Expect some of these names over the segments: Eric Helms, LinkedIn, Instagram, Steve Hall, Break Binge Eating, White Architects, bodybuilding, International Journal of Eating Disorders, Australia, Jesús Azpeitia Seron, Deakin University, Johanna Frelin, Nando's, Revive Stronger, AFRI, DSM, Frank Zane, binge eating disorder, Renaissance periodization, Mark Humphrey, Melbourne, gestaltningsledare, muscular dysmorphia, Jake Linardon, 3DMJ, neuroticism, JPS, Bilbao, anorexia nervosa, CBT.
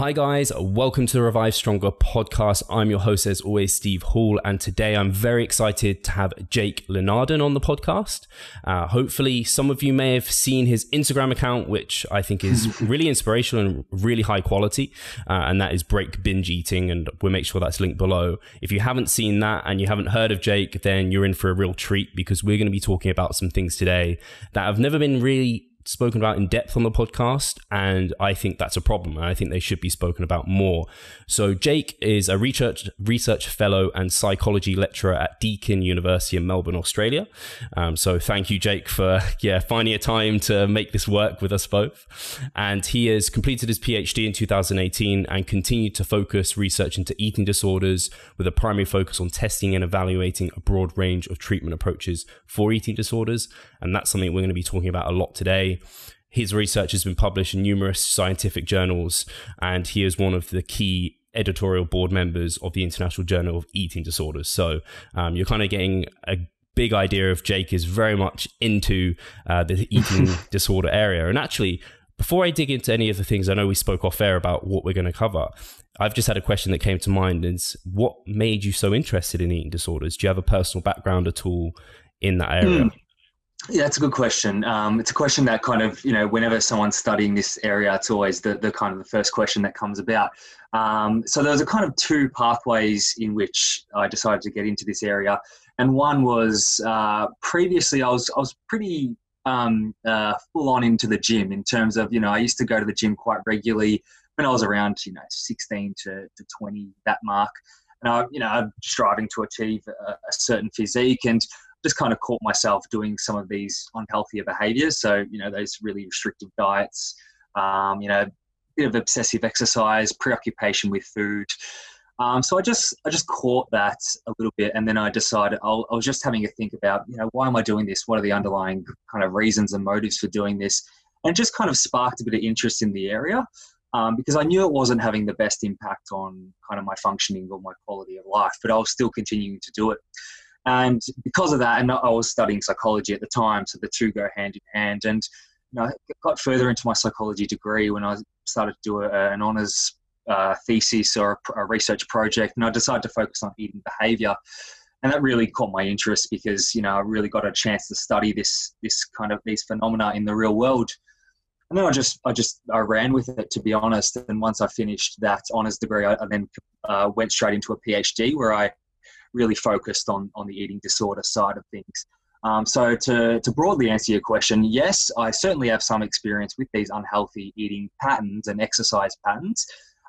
Hi guys, welcome to the Revive Stronger podcast. I'm your host as always, Steve Hall, and today I'm very excited to have Jake Linardon on the podcast. Hopefully some of you may have seen his Instagram account, which I think is really inspirational and really high quality, and that is Break Binge Eating, and we'll make sure that's linked below. If you haven't seen that and you haven't heard of Jake, then you're in for a real treat because we're going to be talking about some things today that have never been really spoken about in depth on the podcast, and I think that's a problem. I think they should be spoken about more. So Jake is a research fellow and psychology lecturer at Deakin University in Melbourne, Australia. So thank you, Jake, for finding a time to make this work with us both. And he has completed his PhD in 2018 and continued to focus research into eating disorders with a primary focus on testing and evaluating a broad range of treatment approaches for eating disorders. And that's something we're going to be talking about a lot today. His research has been published in numerous scientific journals, and he is one of the key editorial board members of the International Journal of Eating Disorders. So you're kind of getting a big idea of Jake is very much into the eating disorder area. And actually, before I dig into any of the things, I know we spoke off air about what we're going to cover, I've just had a question that came to mind. Is what made you so interested in eating disorders? Do you have a personal background at all in that area? Yeah, that's a good question. It's a question that kind of, whenever someone's studying this area, it's always the kind of the first question that comes about. So there was a kind of two pathways in which I decided to get into this area. And one was previously I was pretty full on into the gym in terms of, I used to go to the gym quite regularly when I was around, 16 to 20, that mark. And I'm striving to achieve a certain physique, and just kind of caught myself doing some of these unhealthier behaviors. So, those really restrictive diets, a bit of obsessive exercise, preoccupation with food. So I just caught that a little bit. And then I decided I was just having a think about, why am I doing this? What are the underlying kind of reasons and motives for doing this? And just kind of sparked a bit of interest in the area, because I knew it wasn't having the best impact on kind of my functioning or my quality of life, but I was still continuing to do it. And because of that, and I was studying psychology at the time, so the two go hand in hand. And I got further into my psychology degree when I started to do an honours thesis or a research project, and I decided to focus on eating behaviour. And that really caught my interest because, I really got a chance to study this kind of these phenomena in the real world. And then I ran with it, to be honest. And once I finished that honours degree, I then went straight into a PhD where I really focused on the eating disorder side of things. So to broadly answer your question, yes, I certainly have some experience with these unhealthy eating patterns and exercise patterns,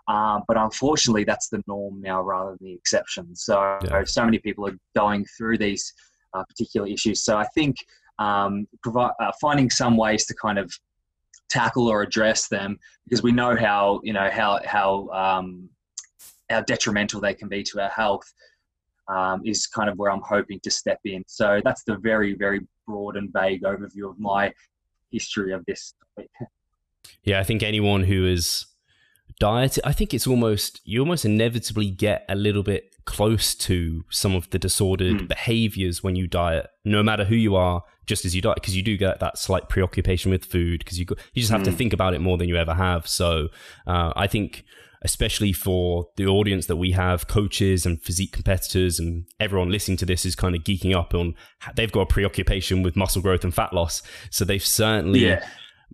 but unfortunately that's the norm now rather than the exception. So so many people are going through these particular issues. So I think finding some ways to kind of tackle or address them, because we know how detrimental they can be to our health, is kind of where I'm hoping to step in. So that's the very, very broad and vague overview of my history of this topic. Yeah, I think anyone who is dieting, I think it's almost, you almost inevitably get a little bit close to some of the disordered behaviors when you diet, no matter who you are, just as you diet, because you do get that slight preoccupation with food, because you just have to think about it more than you ever have. So I think, especially for the audience that we have, coaches and physique competitors and everyone listening to this is kind of geeking up on, they've got a preoccupation with muscle growth and fat loss. So they've certainly,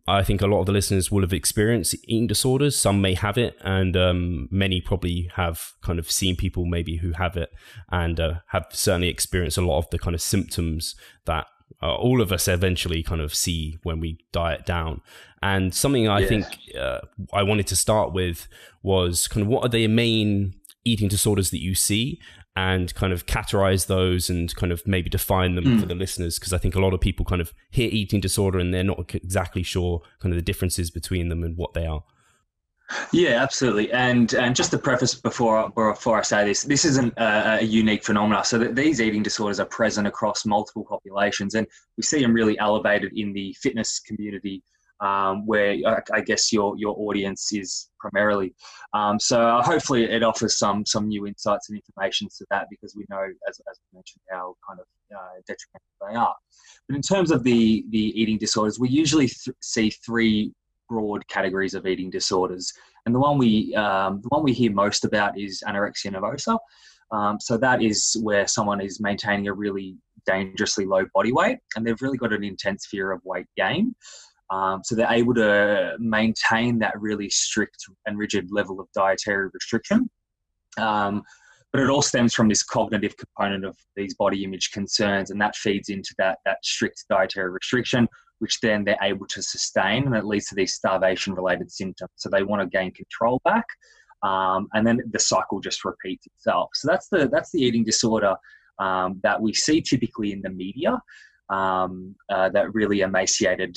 I think a lot of the listeners will have experienced eating disorders. Some may have it, and many probably have kind of seen people maybe who have it, and have certainly experienced a lot of the kind of symptoms that all of us eventually kind of see when we diet down. And something I think I wanted to start with was kind of what are the main eating disorders that you see, and kind of categorize those and kind of maybe define them for the listeners, because I think a lot of people kind of hear eating disorder and they're not exactly sure kind of the differences between them and what they are. Yeah, absolutely. And just to preface before I say this, this isn't a unique phenomenon. So these eating disorders are present across multiple populations, and we see them really elevated in the fitness community, where I guess your audience is primarily. So hopefully it offers some new insights and information to that, because we know, as we mentioned, how kind of detrimental they are. But in terms of the eating disorders, we usually see three broad categories of eating disorders. And the one we hear most about is anorexia nervosa. So that is where someone is maintaining a really dangerously low body weight, and they've really got an intense fear of weight gain. So they're able to maintain that really strict and rigid level of dietary restriction. But it all stems from this cognitive component of these body image concerns, and that feeds into that strict dietary restriction, which then they're able to sustain, and it leads to these starvation-related symptoms. So they want to gain control back, and then the cycle just repeats itself. So that's the eating disorder that we see typically in the media. That really emaciated,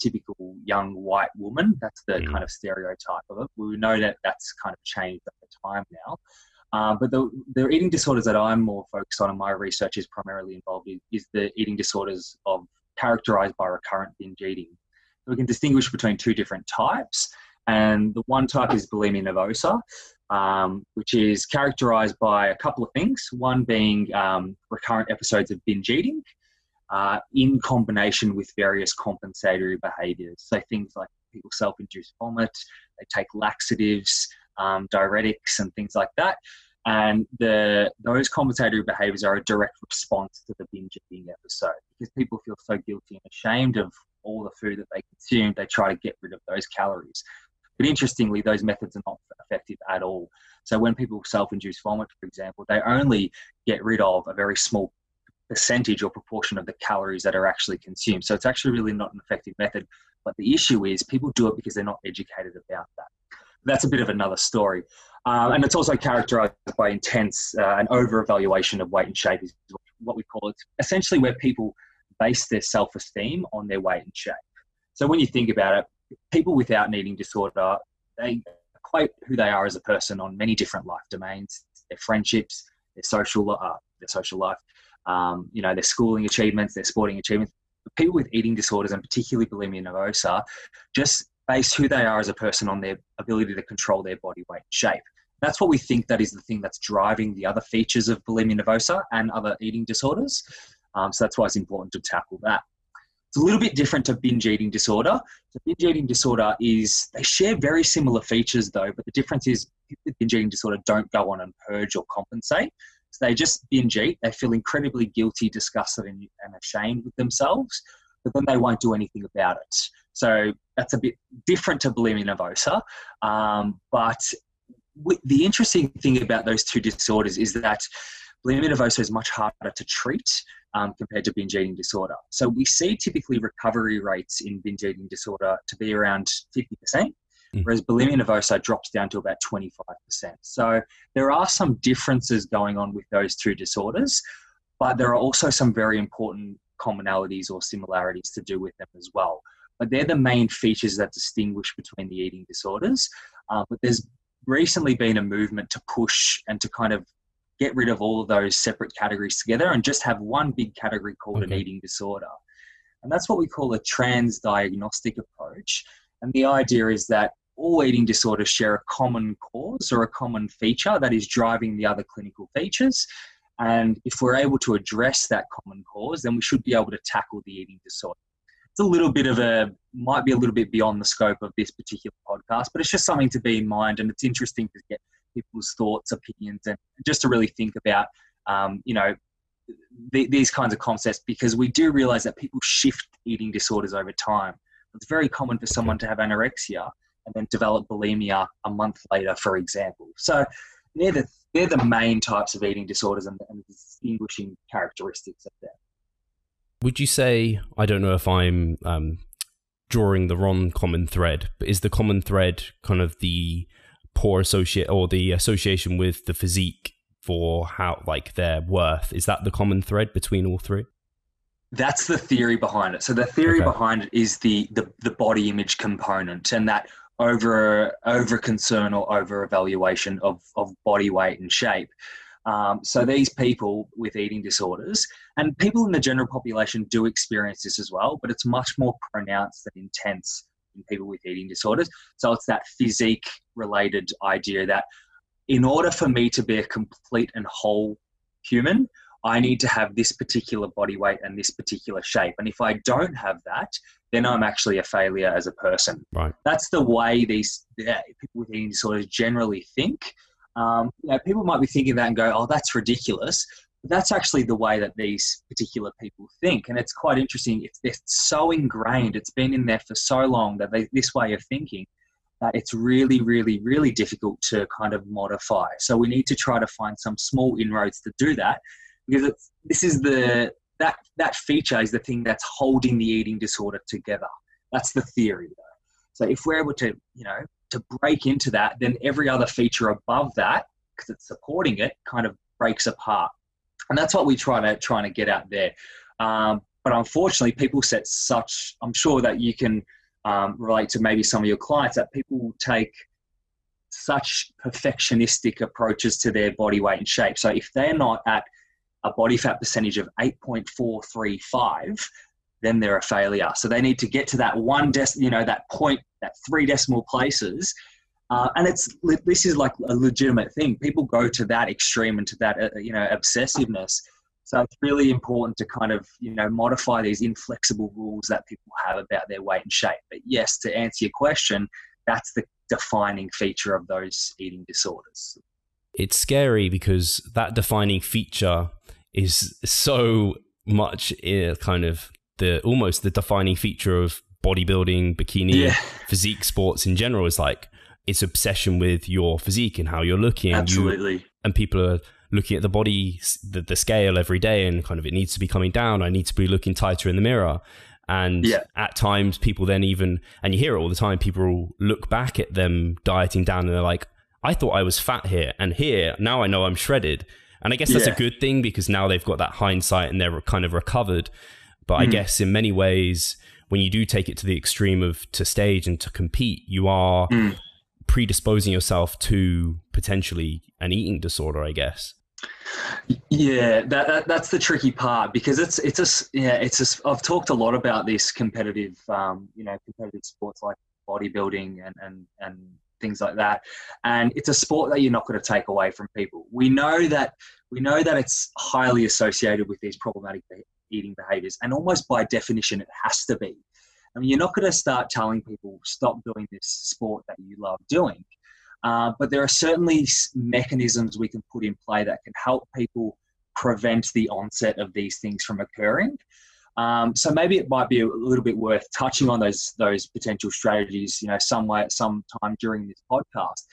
typical young white woman. That's the kind of stereotype of it. We know that that's kind of changed over time now. But the eating disorders that I'm more focused on, and my research is primarily involved in, is the eating disorders characterized by recurrent binge eating. So we can distinguish between two different types. And the one type is bulimia nervosa, which is characterized by a couple of things. One being recurrent episodes of binge eating, in combination with various compensatory behaviours. So things like people self-induced vomit, they take laxatives, diuretics and things like that. And those compensatory behaviours are a direct response to the binge eating episode, because people feel so guilty and ashamed of all the food that they consume, they try to get rid of those calories. But interestingly, those methods are not effective at all. So when people self-induce vomit, for example, they only get rid of a very small percentage or proportion of the calories that are actually consumed. So it's actually really not an effective method. But the issue is people do it because they're not educated about that. That's a bit of another story. And it's also characterized by intense and over-evaluation of weight and shape, is what we call it. Essentially where people base their self-esteem on their weight and shape. So when you think about it, people without an eating disorder, they equate who they are as a person on many different life domains, their friendships, their social life, their schooling achievements, their sporting achievements. But people with eating disorders, and particularly bulimia nervosa, just base who they are as a person on their ability to control their body weight and shape. That's what we think that is the thing that's driving the other features of bulimia nervosa and other eating disorders. So that's why it's important to tackle that. It's a little bit different to binge eating disorder. So binge eating disorder is, they share very similar features though, but the difference is binge eating disorder don't go on and purge or compensate. So they just binge eat, they feel incredibly guilty, disgusted and ashamed with themselves, but then they won't do anything about it. So that's a bit different to bulimia nervosa. But the interesting thing about those two disorders is that bulimia nervosa is much harder to treat compared to binge eating disorder. So we see typically recovery rates in binge eating disorder to be around 50%. Whereas bulimia nervosa drops down to about 25%. So there are some differences going on with those two disorders, but there are also some very important commonalities or similarities to do with them as well. But they're the main features that distinguish between the eating disorders. But there's recently been a movement to push and to kind of get rid of all of those separate categories together and just have one big category called an eating disorder. And that's what we call a transdiagnostic approach. And the idea is that all eating disorders share a common cause or a common feature that is driving the other clinical features. And if we're able to address that common cause, then we should be able to tackle the eating disorder. It's might be a little bit beyond the scope of this particular podcast, but it's just something to be in mind. And it's interesting to get people's thoughts, opinions, and just to really think about, these kinds of concepts, because we do realize that people shift eating disorders over time. It's very common for someone to have anorexia and then develop bulimia a month later, for example. So they're the main types of eating disorders and the distinguishing characteristics of them. Would you say, I don't know if I'm drawing the wrong common thread, but is the common thread kind of the association with the physique for how, like, their worth? Is that the common thread between all three? That's the theory behind it. So the theory behind it is the body image component and that over concern or over evaluation of body weight and shape. So these people with eating disorders, and people in the general population do experience this as well, but it's much more pronounced and intense in people with eating disorders. So it's that physique related idea that in order for me to be a complete and whole human, I need to have this particular body weight and this particular shape. And if I don't have that, then I'm actually a failure as a person. Right. That's the way these people with eating disorders generally think. You know, people might be thinking that and go, oh, that's ridiculous. But that's actually the way that these particular people think. And it's quite interesting. It's so ingrained. It's been in there for so long that this way of thinking, it's really, really, really difficult to kind of modify. So we need to try to find some small inroads to do that. Because that feature is the thing that's holding the eating disorder together. That's the theory, though. So if we're able to, you know, to break into that, then every other feature above that, because it's supporting it, kind of breaks apart. And that's what we're trying to get out there. But unfortunately, people set such. I'm sure that you can relate to maybe some of your clients that people take such perfectionistic approaches to their body weight and shape. So if they're not at a body fat percentage of 8.435, then they're a failure. So they need to get to that one that 3 decimal places. And this is like a legitimate thing. People go to that extreme and to that, obsessiveness. So it's really important to kind of, modify these inflexible rules that people have about their weight and shape. But yes, to answer your question, that's the defining feature of those eating disorders. It's scary because that defining feature is so much kind of almost the defining feature of bodybuilding, bikini, physique sports in general. Is like it's obsession with your physique and how you're looking. Absolutely. And people are looking at the body, the scale every day, and kind of it needs to be coming down. I need to be looking tighter in the mirror. And at times people then and you hear it all the time, people look back at them dieting down and they're like, I thought I was fat here, and here now I know I'm shredded. And I guess that's a good thing because now they've got that hindsight and they're kind of recovered. But I guess in many ways, when you do take it to the extreme of to stage and to compete, you are predisposing yourself to potentially an eating disorder, I guess. Yeah, that's the tricky part, because I've talked a lot about this competitive, competitive sports like bodybuilding and things like that. And it's a sport that you're not going to take away from people. We know that it's highly associated with these problematic eating behaviors, and almost by definition it has to be. I mean, you're not going to start telling people stop doing this sport that you love doing, but there are certainly mechanisms we can put in play that can help people prevent the onset of these things from occurring. So maybe it might be a little bit worth touching on those potential strategies, sometime during this podcast.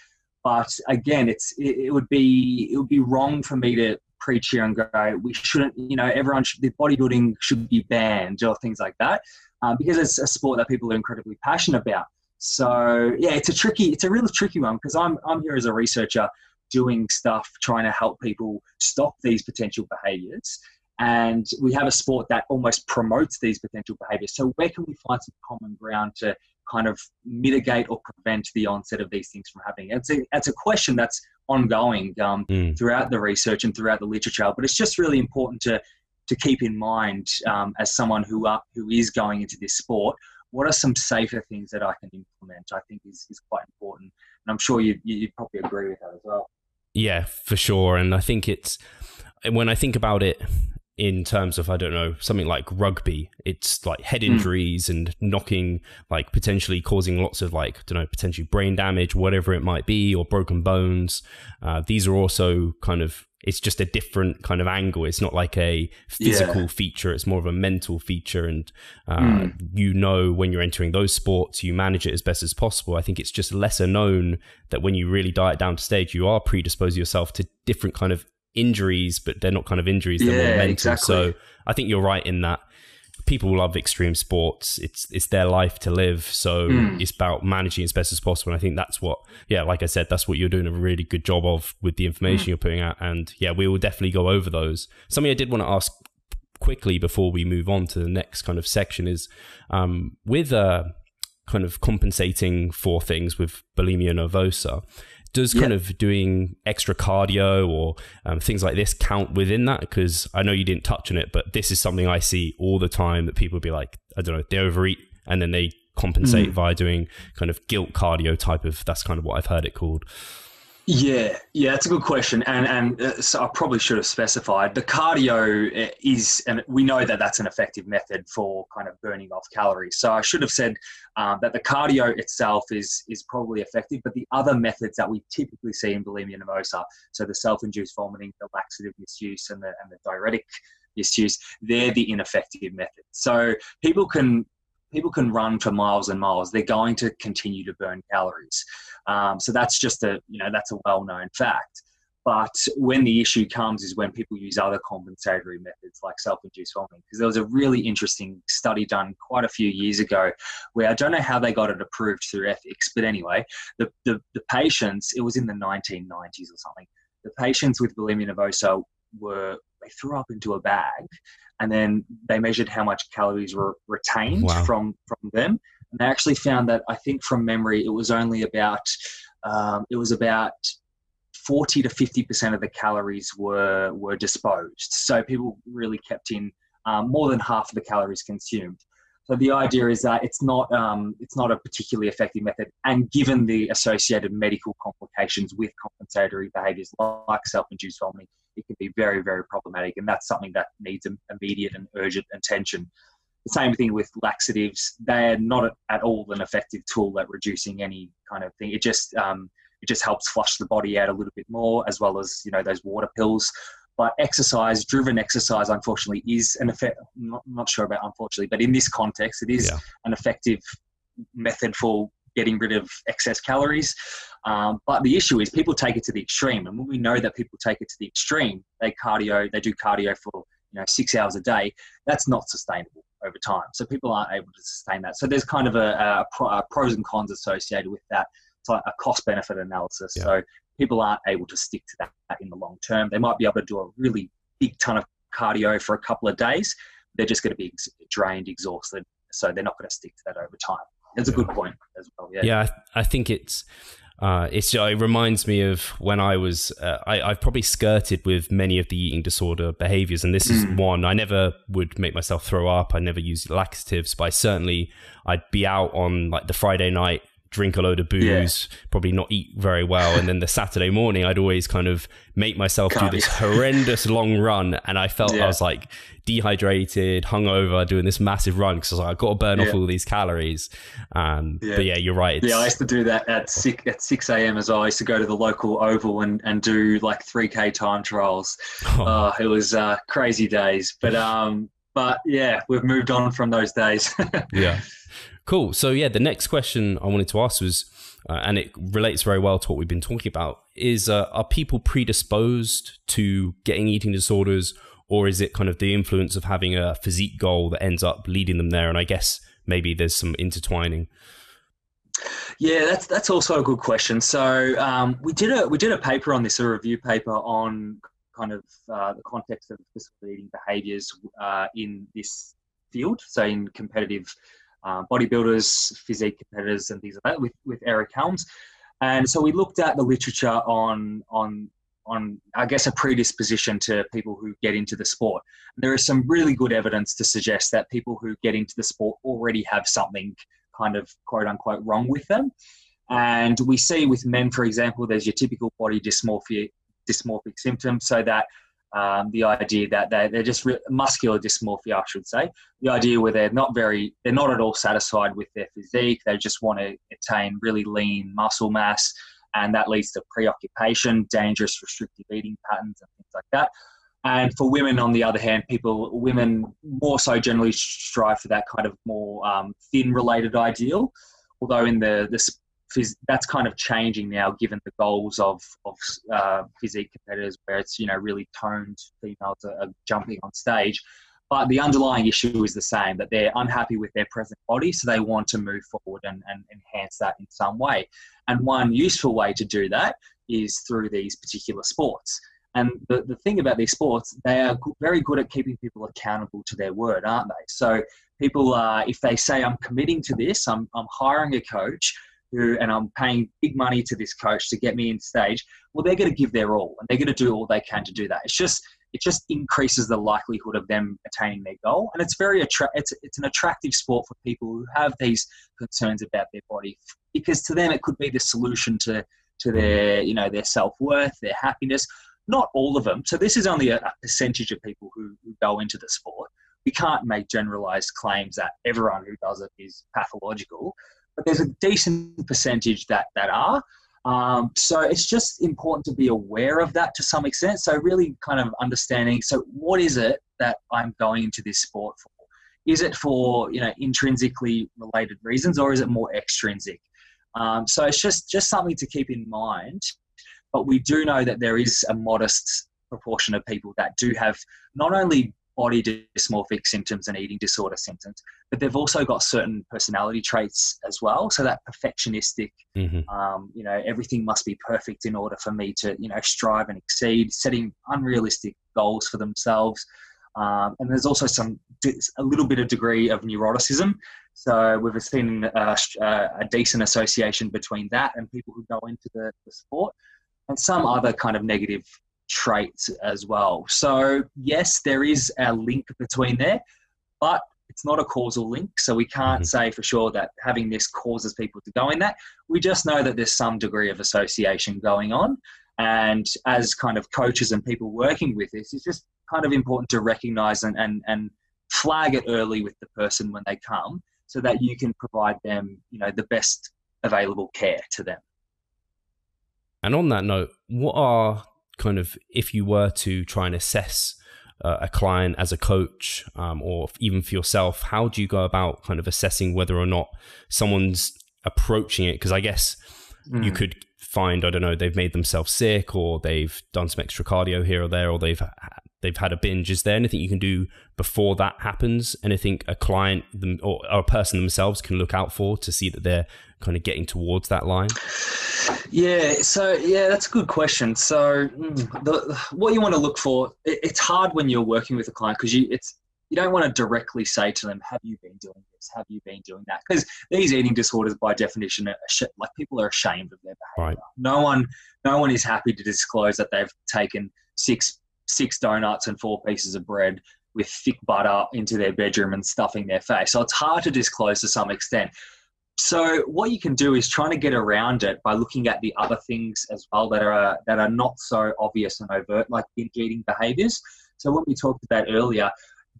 But again, it would be wrong for me to preach here and go, we shouldn't, bodybuilding should be banned or things like that, because it's a sport that people are incredibly passionate about. So yeah, it's a real tricky one, because I'm here as a researcher doing stuff, trying to help people stop these potential behaviors. And we have a sport that almost promotes these potential behaviours. So where can we find some common ground to kind of mitigate or prevent the onset of these things from happening? It's a question that's ongoing throughout the research and throughout the literature, but it's just really important to keep in mind as someone who is going into this sport, what are some safer things that I can implement? I think is quite important. And I'm sure you probably agree with that as well. Yeah, for sure. And I think when I think about it, in terms of, I don't know, something like rugby, it's like head injuries and knocking, like potentially causing lots of potentially brain damage, whatever it might be, or broken bones. These are also kind of, it's just a different kind of angle. It's not like a physical feature. It's more of a mental feature. And, when you're entering those sports, you manage it as best as possible. I think it's just lesser known that when you really diet down to stage, you are predisposing yourself to different kind of injuries, but they're not kind of injuries, they're more mental. Exactly. So I think you're right in that people love extreme sports. It's their life to live. So it's about managing as best as possible. And I think that's what, like I said, that's what you're doing a really good job of with the information you're putting out. And yeah, we will definitely go over those. Something I did want to ask quickly before we move on to the next kind of section is with kind of compensating for things with bulimia nervosa, does kind of doing extra cardio or things like this count within that? Because I know you didn't touch on it, but this is something I see all the time that people be like, I don't know, they overeat and then they compensate via doing kind of guilt cardio type of, that's kind of what I've heard it called. Yeah, that's a good question. And so I probably should have specified the cardio is, and we know that that's an effective method for kind of burning off calories. So I should have said that the cardio itself is probably effective, but the other methods that we typically see in bulimia nervosa, so the self-induced vomiting, the laxative misuse, and the diuretic misuse, they're the ineffective methods. So people can run for miles and miles. They're going to continue to burn calories. So that's just that's a well-known fact. But when the issue comes is when people use other compensatory methods like self-induced vomiting. Because there was a really interesting study done quite a few years ago where I don't know how they got it approved through ethics, but anyway, the patients, it was in the 1990s or something, the patients with bulimia nervosa they threw up into a bag, and then they measured how much calories were retained from them. And they actually found that, I think from memory, it was only about 40 to 50% of the calories were disposed. So people really kept in more than half of the calories consumed. So the idea is that it's not a particularly effective method, and given the associated medical complications with compensatory behaviours like self-induced vomiting, it can be very, very problematic, and that's something that needs immediate and urgent attention. The same thing with laxatives; they are not at all an effective tool at reducing any kind of thing. It just helps flush the body out a little bit more, as well as those water pills. But driven exercise, unfortunately, is an effect. Not sure about unfortunately, but in this context, it is an effective method for getting rid of excess calories. But the issue is people take it to the extreme. And when we know that people take it to the extreme, they do cardio for 6 hours a day. That's not sustainable over time. So people aren't able to sustain that. So there's kind of a pros and cons associated with that. It's like a cost-benefit analysis. Yeah. So people aren't able to stick to that in the long term. They might be able to do a really big ton of cardio for a couple of days. They're just going to be drained, exhausted. So they're not going to stick to that over time. That's a good point as well. Yeah, I think it reminds me of when I was, I've probably skirted with many of the eating disorder behaviors, and this is one. I never would make myself throw up. I never used laxatives, but I'd be out on like the Friday night, drink a load of booze, probably not eat very well. And then the Saturday morning, I'd always kind of make myself do this horrendous long run. And I felt I was like dehydrated, hungover, doing this massive run because I was like, I've got to burn off all these calories. But yeah, you're right. I used to do that at 6 a.m. as well. I used to go to the local oval and do like 3K time trials. It was crazy days. But yeah, we've moved on from those days. Yeah. Cool. So yeah, the next question I wanted to ask was, and it relates very well to what we've been talking about, is are people predisposed to getting eating disorders, or is it kind of the influence of having a physique goal that ends up leading them there? And I guess maybe there's some intertwining. Yeah, that's also a good question. So we did a paper on this, a review paper on kind of the context of disordered eating behaviours in this field, so in competitive bodybuilders, physique competitors, and things like that, with Eric Helms. And so we looked at the literature on I guess a predisposition to people who get into the sport. And there is some really good evidence to suggest that people who get into the sport already have something kind of quote unquote wrong with them. And we see with men, for example, there's your typical body dysmorphic symptoms, so that the idea that they're just muscular dysmorphia, I should say. The idea where they're not at all satisfied with their physique. They just want to attain really lean muscle mass, and that leads to preoccupation, dangerous restrictive eating patterns, and things like that. And for women, on the other hand, women more so generally strive for that kind of more thin-related ideal, although in the that's kind of changing now, given the goals of physique competitors, where it's really toned females are jumping on stage. But the underlying issue is the same, that they're unhappy with their present body, so they want to move forward and enhance that in some way. And one useful way to do that is through these particular sports. And the thing about these sports, they are very good at keeping people accountable to their word, aren't they? So people, if they say, I'm committing to this, I'm hiring a coach, and I'm paying big money to this coach to get me in stage, well, they're going to give their all, and they're going to do all they can to do that. It just increases the likelihood of them attaining their goal, and it's it's an attractive sport for people who have these concerns about their body, because to them it could be the solution to to their, you know, their self-worth, their happiness. Not all of them. So this is only a percentage of people who go into the sport. We can't make generalized claims that everyone who does it is pathological, but there's a decent percentage that are. So it's just important to be aware of that to some extent. So really kind of understanding, so what is it that I'm going into this sport for? Is it for, you know, intrinsically related reasons, or is it more extrinsic? So it's just something to keep in mind. But we do know that there is a modest proportion of people that do have not only body dysmorphic symptoms and eating disorder symptoms, but they've also got certain personality traits as well. So that perfectionistic, you know, everything must be perfect in order for me to, you know, strive and exceed, setting unrealistic goals for themselves. And there's also a little bit of degree of neuroticism. So we've seen a decent association between that and people who go into the sport, and some other kind of negative traits as well. So yes, there is a link between there, but it's not a causal link. So we can't say for sure that having this causes people to go in that. We just know that there's some degree of association going on. And as kind of coaches and people working with this, it's just kind of important to recognize and flag it early with the person when they come, so that you can provide them, you know, the best available care to them. And on that note, what are kind of, if you were to try and assess a client as a coach, or even for yourself, how do you go about kind of assessing whether or not someone's approaching it? Because I guess you could find, I don't know, they've made themselves sick, or they've done some extra cardio here or there, or they've had a binge. Is there anything you can do before that happens? Anything a client or a person themselves can look out for to see that they're kind of getting towards that line? Yeah. So yeah, that's a good question. So what you want to look for, it's hard when you're working with a client, because you don't want to directly say to them, have you been doing this? Have you been doing that? Because these eating disorders, by definition, are like, people are ashamed of their behavior. Right. No one is happy to disclose that they've taken six donuts and 4 pieces of bread with thick butter into their bedroom and stuffing their face. So it's hard to disclose to some extent. So what you can do is trying to get around it by looking at the other things as well that are not so obvious and overt, like binge eating behaviors. So what we talked about earlier,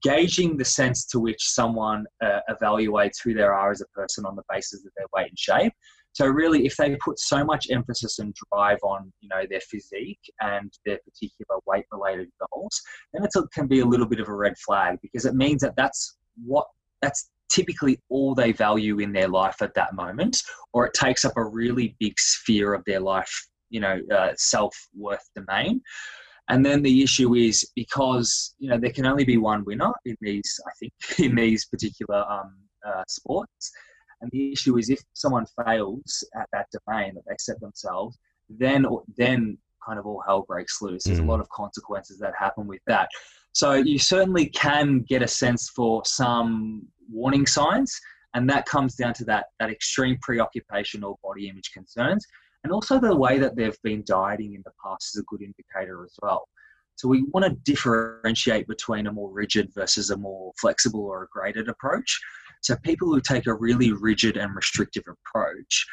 gauging the sense to which someone evaluates who they are as a person on the basis of their weight and shape. So really, if they put so much emphasis and drive on, you know, their physique and their particular weight-related goals, then it can be a little bit of a red flag, because it means that that's typically all they value in their life at that moment, or it takes up a really big sphere of their life, you know, self-worth domain. And then the issue is, because, you know, there can only be one winner in these, I think, in these particular sports. And the issue is, if someone fails at that domain that they set themselves, then kind of all hell breaks loose. There's a lot of consequences that happen with that. So you certainly can get a sense for some warning signs, and that comes down to that extreme preoccupation or body image concerns. And also the way that they've been dieting in the past is a good indicator as well. So we want to differentiate between a more rigid versus a more flexible or a graded approach. So people who take a really rigid and restrictive approach,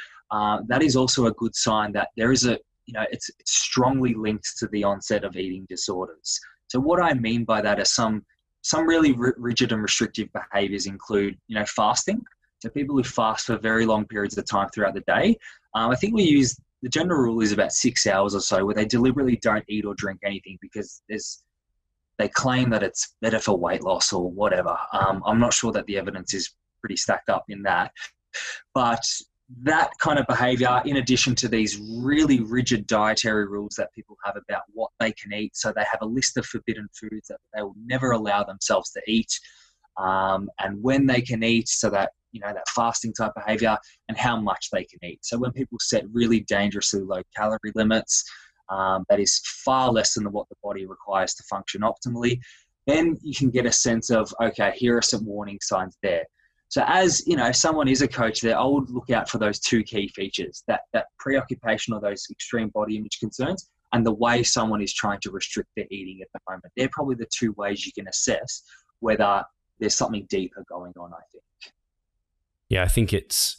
that is also a good sign that there is a, you know, it's strongly linked to the onset of eating disorders. So what I mean by that is some really rigid and restrictive behaviors include, you know, fasting. So people who fast for very long periods of time throughout the day. I think the general rule is about 6 hours or so, where they deliberately don't eat or drink anything, because they claim that it's better for weight loss or whatever. I'm not sure that the evidence is pretty stacked up in that. But that kind of behavior, in addition to these really rigid dietary rules that people have about what they can eat, so they have a list of forbidden foods that they will never allow themselves to eat, and when they can eat, so that, you know, that fasting type behavior, and how much they can eat. So when people set really dangerously low calorie limits, that is far less than what the body requires to function optimally, then you can get a sense of, okay, here are some warning signs there. So as, you know, someone is a coach there, I would look out for those two key features, that preoccupation or those extreme body image concerns, and the way someone is trying to restrict their eating at the moment. They're probably the two ways you can assess whether there's something deeper going on, I think. Yeah, I think it's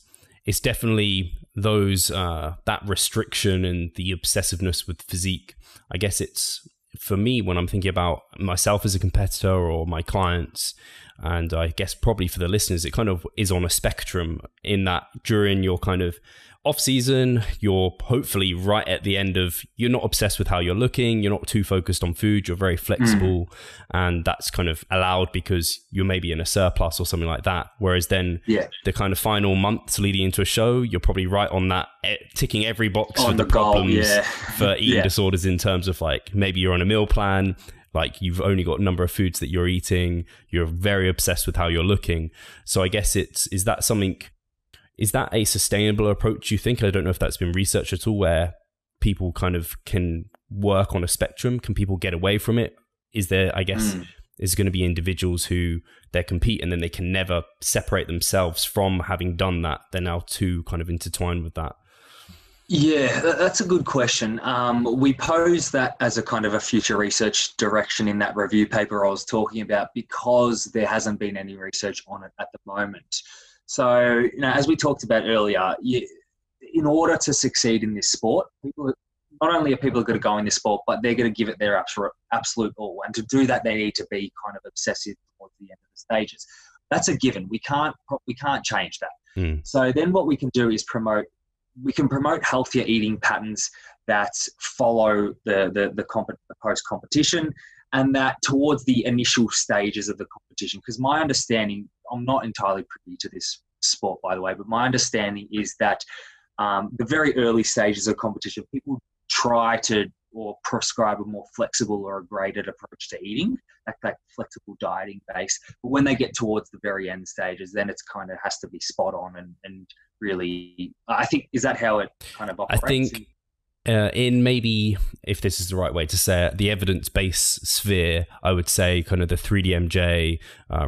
it's definitely those that restriction and the obsessiveness with physique. I guess it's, for me, when I'm thinking about myself as a competitor or my clients, and I guess probably for the listeners, it kind of is on a spectrum in that during your kind of off season, you're hopefully right at the end of, you're not obsessed with how you're looking, you're not too focused on food, you're very flexible, and that's kind of allowed because you're maybe in a surplus or something like that. Whereas then the kind of final months leading into a show, you're probably right on that, ticking every box on for the problems for eating disorders, in terms of like, maybe you're on a meal plan, like you've only got a number of foods that you're eating, you're very obsessed with how you're looking. So I guess it's, is that something, is that a sustainable approach, you think? I don't know if that's been researched at all, where people kind of can work on a spectrum. Can people get away from it? Is there, I guess, is going to be individuals who they compete and then they can never separate themselves from having done that. They're now too kind of intertwined with that. Yeah, that's a good question. We pose that as a kind of a future research direction in that review paper I was talking about, because there hasn't been any research on it at the moment. So, you know, as we talked about earlier, in order to succeed in this sport, people, not only are people going to go in this sport, but they're going to give it their absolute all. And to do that, they need to be kind of obsessive towards the end of the stages. That's a given. We can't change that. So then what we can do is promote. We can promote healthier eating patterns that follow the post-competition, and that towards the initial stages of the competition. Because my understanding, I'm not entirely privy to this sport, by the way, but my understanding is that the very early stages of competition, people try to or prescribe a more flexible or a graded approach to eating, like flexible dieting base. But when they get towards the very end stages, then it's kind of has to be spot on and really, I think, is that how it kind of operates? I think in maybe, if this is the right way to say it, the evidence-based sphere, I would say kind of the 3DMJ,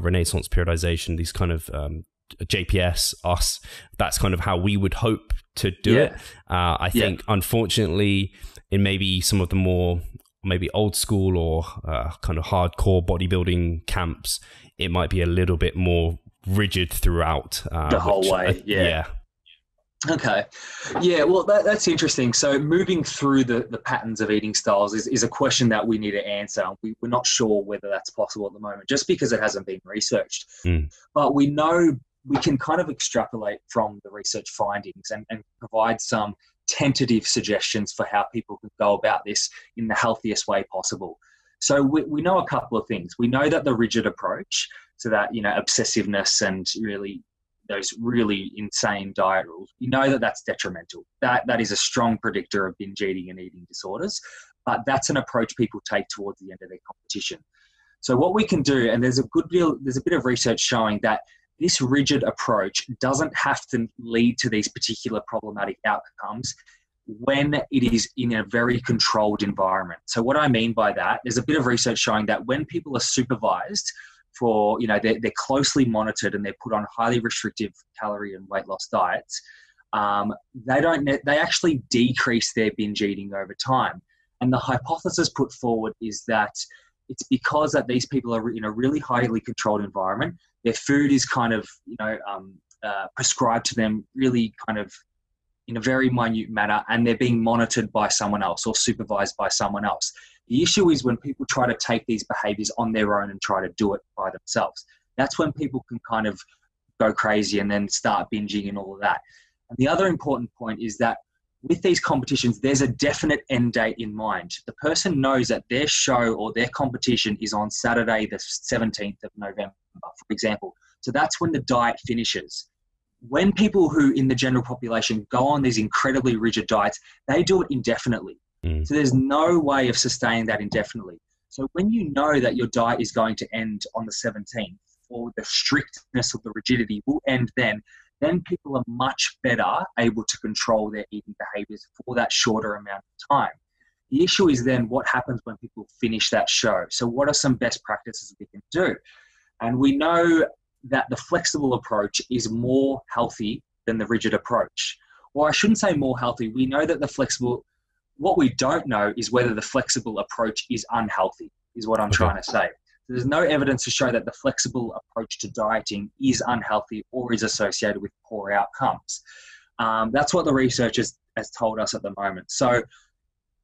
Renaissance periodization, these kind of JPS, us, that's kind of how we would hope to do it. I think, unfortunately, in maybe some of the more maybe old school or kind of hardcore bodybuilding camps, it might be a little bit more rigid throughout the whole way. Okay. Yeah, well, that's interesting. So moving through the patterns of eating styles is a question that we need to answer. We're not sure whether that's possible at the moment, just because it hasn't been researched. But we know we can kind of extrapolate from the research findings and provide some tentative suggestions for how people can go about this in the healthiest way possible. So we know a couple of things. We know that the rigid approach, so that, you know, obsessiveness and really those really insane diet rules, we know that that's detrimental. That is a strong predictor of binge eating and eating disorders, but that's an approach people take towards the end of their competition. So what we can do, and there's a bit of research showing that this rigid approach doesn't have to lead to these particular problematic outcomes when it is in a very controlled environment. So what I mean by that, there's a bit of research showing that when people are supervised for, you know, they're closely monitored and they're put on highly restrictive calorie and weight loss diets, they actually decrease their binge eating over time. And the hypothesis put forward is that it's because that these people are in a really highly controlled environment. Their food is kind of, you know, prescribed to them really kind of in a very minute manner, and they're being monitored by someone else or supervised by someone else. The issue is when people try to take these behaviors on their own and try to do it by themselves. That's when people can kind of go crazy and then start binging and all of that. And the other important point is that with these competitions, there's a definite end date in mind. The person knows that their show or their competition is on Saturday, the 17th of November, for example. So that's when the diet finishes. When people who in the general population go on these incredibly rigid diets, they do it indefinitely. So there's no way of sustaining that indefinitely. So when you know that your diet is going to end on the 17th, or the strictness of the rigidity will end then people are much better able to control their eating behaviors for that shorter amount of time. The issue is then what happens when people finish that show. So what are some best practices we can do? And we know that the flexible approach is more healthy than the rigid approach. Or I shouldn't say more healthy. We know that what we don't know is whether the flexible approach is unhealthy, is what I'm trying to say. there's no evidence to show that the flexible approach to dieting is unhealthy or is associated with poor outcomes. That's what the research has told us at the moment. So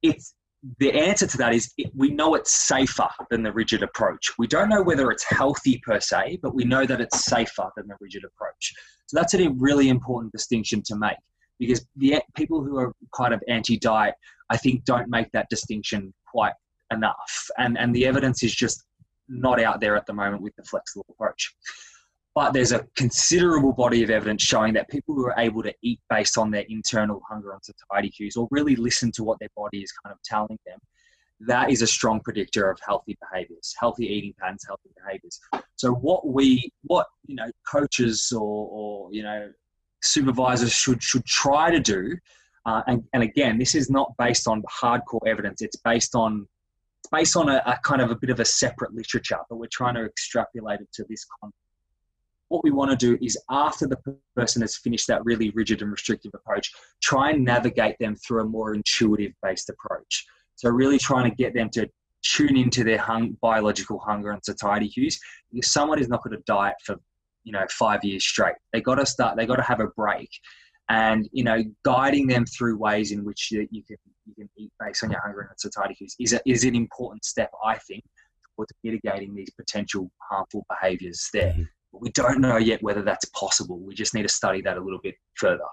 it's, the answer to that is we know it's safer than the rigid approach. We don't know whether it's healthy per se, but we know that it's safer than the rigid approach. So that's a really important distinction to make, because the people who are kind of anti-diet, I think, don't make that distinction quite enough. And the evidence is just not out there at the moment with the flexible approach. But there's a considerable body of evidence showing that people who are able to eat based on their internal hunger and satiety cues, or really listen to what their body is kind of telling them, that is a strong predictor of healthy behaviors, healthy eating patterns, healthy behaviors. So what you know, coaches or you know, supervisors should try to do, and again, this is not based on hardcore evidence. It's based on a kind of a bit of a separate literature, but we're trying to extrapolate it to this context. What we want to do is, after the person has finished that really rigid and restrictive approach, try and navigate them through a more intuitive-based approach. So really trying to get them to tune into their biological hunger and satiety cues. If someone is not going to diet for, you know, 5 years straight, they got to start. They got to have a break, and you know, guiding them through ways in which you can eat based on your hunger and satiety cues is an important step, I think, towards mitigating these potential harmful behaviours there. Mm-hmm. We don't know yet whether that's possible. We just need to study that a little bit further.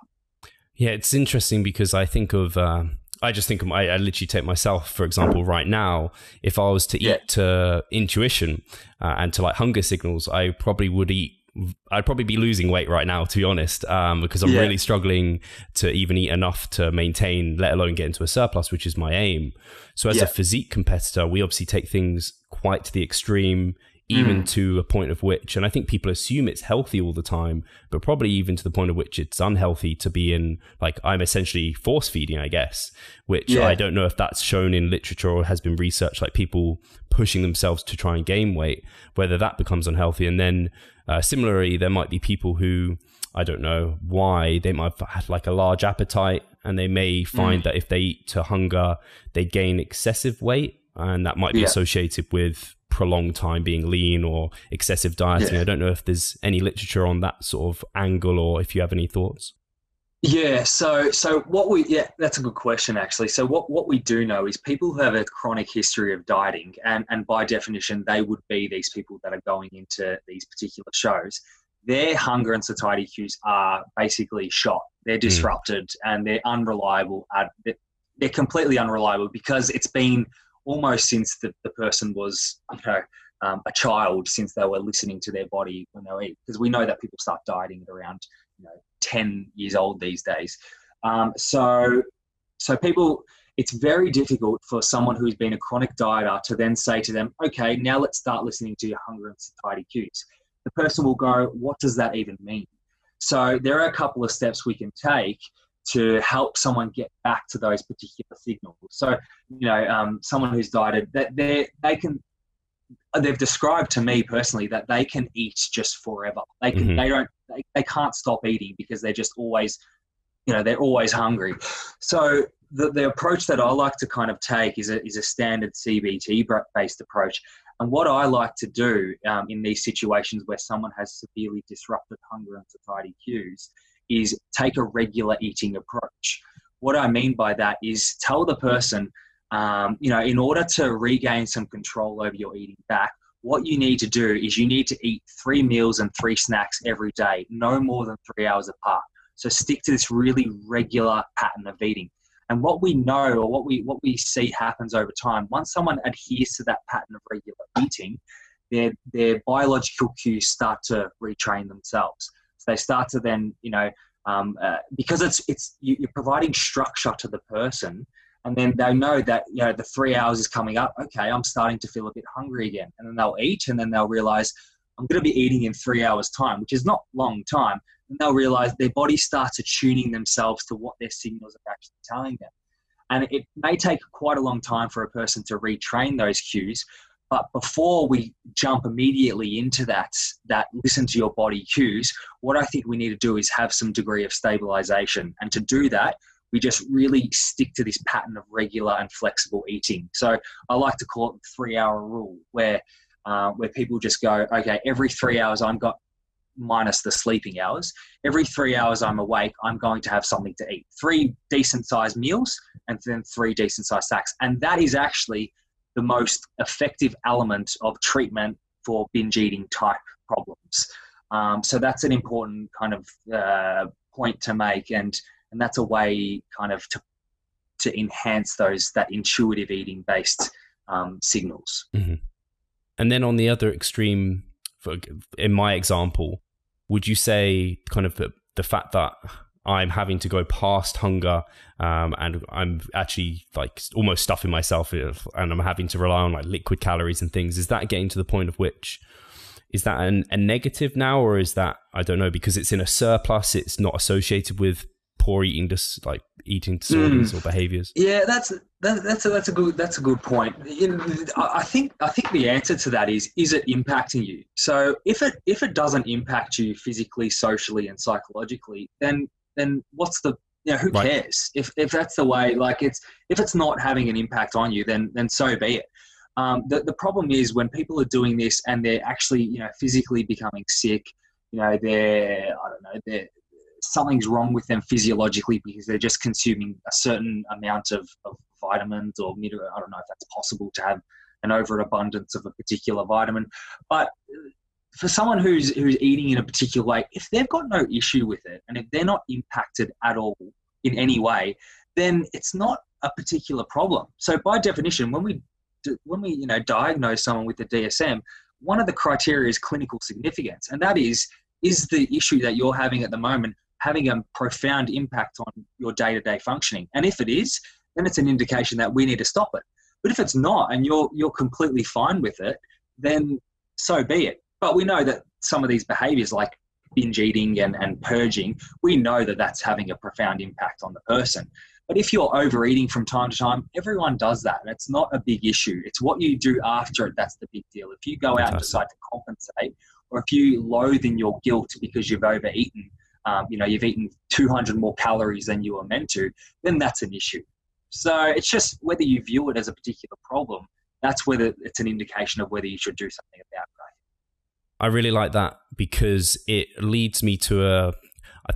Yeah, it's interesting because I think of, I literally take myself, for example, right now. If I was to eat to intuition and to like hunger signals, I probably would eat. I'd probably be losing weight right now, to be honest, because I'm really struggling to even eat enough to maintain, let alone get into a surplus, which is my aim. So as a physique competitor, we obviously take things quite to the extreme, even to a point of which, and I think people assume it's healthy all the time, but probably even to the point of which it's unhealthy to be in, like, I'm essentially force feeding, I guess, which I don't know if that's shown in literature or has been researched, like people pushing themselves to try and gain weight, whether that becomes unhealthy. And then similarly, there might be people who, I don't know why, they might have had like a large appetite, and they may find that if they eat to hunger, they gain excessive weight, and that might be associated with prolonged time being lean or excessive dieting. I don't know if there's any literature on that sort of angle, or if you have any thoughts. So what we that's a good question, actually. So what we do know is people who have a chronic history of dieting, and by definition they would be these people that are going into these particular shows, their hunger and satiety cues are basically shot, they're disrupted, and they're unreliable. They're completely unreliable, because it's been almost since the person was, you know, a child, since they were listening to their body when they eat. Because we know that people start dieting at around, you know, 10 years old these days. So people, it's very difficult for someone who's been a chronic dieter to then say to them, okay, now let's start listening to your hunger and satiety cues. The person will go, what does that even mean? So there are a couple of steps we can take to help someone get back to those particular signals. So, you know, someone who's dieted, that they've described to me personally that they can eat just forever. They can, they can't stop eating, because they're just always, you know, they're always hungry. So the approach that I like to kind of take is a standard CBT based approach. And what I like to do in these situations where someone has severely disrupted hunger and satiety cues is take a regular eating approach. What I mean by that is tell the person, you know, in order to regain some control over your eating back, what you need to do is you need to eat 3 meals and 3 snacks every day, no more than 3 hours apart. So stick to this really regular pattern of eating. And what we know, or what we see happens over time, once someone adheres to that pattern of regular eating, their biological cues start to retrain themselves. They start to then, you know, because you're providing structure to the person, and then they know that, you know, the 3 hours is coming up. Okay, I'm starting to feel a bit hungry again, and then they'll eat, and then they'll realize I'm going to be eating in 3 hours' time, which is not long time. And they'll realize their body starts attuning themselves to what their signals are actually telling them, and it may take quite a long time for a person to retrain those cues. But before we jump immediately into that listen to your body cues, what I think we need to do is have some degree of stabilization. And to do that, we just really stick to this pattern of regular and flexible eating. So I like to call it the 3-hour rule, where where people just go, okay, every 3 hours I've got, minus the sleeping hours, every 3 hours I'm awake, I'm going to have something to eat. 3 decent-sized meals and then 3 decent-sized snacks. And that is actually the most effective element of treatment for binge eating type problems. So that's an important kind of point to make, and that's a way kind of to enhance those, that intuitive eating based signals. Mm-hmm. And then on the other extreme, in my example, would you say kind of the fact that I'm having to go past hunger and I'm actually like almost stuffing myself if, and I'm having to rely on like liquid calories and things, is that getting to the point of which, is that a negative now, or is that, I don't know, because it's in a surplus, it's not associated with poor eating, just like eating disorders or behaviors? Yeah, that's a good point. I think the answer to that is it impacting you? So if it doesn't impact you physically, socially, and psychologically, then what's the, you know, who right. cares? If that's the way, like if it's not having an impact on you, then so be it. The problem is when people are doing this and they're actually, you know, physically becoming sick, you know, something's wrong with them physiologically because they're just consuming a certain amount of vitamins or mineral. I don't know if that's possible to have an overabundance of a particular vitamin, but for someone who's eating in a particular way, if they've got no issue with it and if they're not impacted at all in any way, then it's not a particular problem. So by definition, when we you know, diagnose someone with the DSM, one of the criteria is clinical significance, and that is the issue that you're having at the moment having a profound impact on your day-to-day functioning? And if it is, then it's an indication that we need to stop it. But if it's not, and you're completely fine with it, then so be it. But we know that some of these behaviors like binge eating and purging, we know that that's having a profound impact on the person. But if you're overeating from time to time, everyone does that. And it's not a big issue. It's what you do after it that's the big deal. If you go out and decide to compensate, or if you loathe in your guilt because you've overeaten, you know, you've eaten 200 more calories than you were meant to, then that's an issue. So it's just whether you view it as a particular problem, that's whether it's an indication of whether you should do something about it. I really like that because it leads me to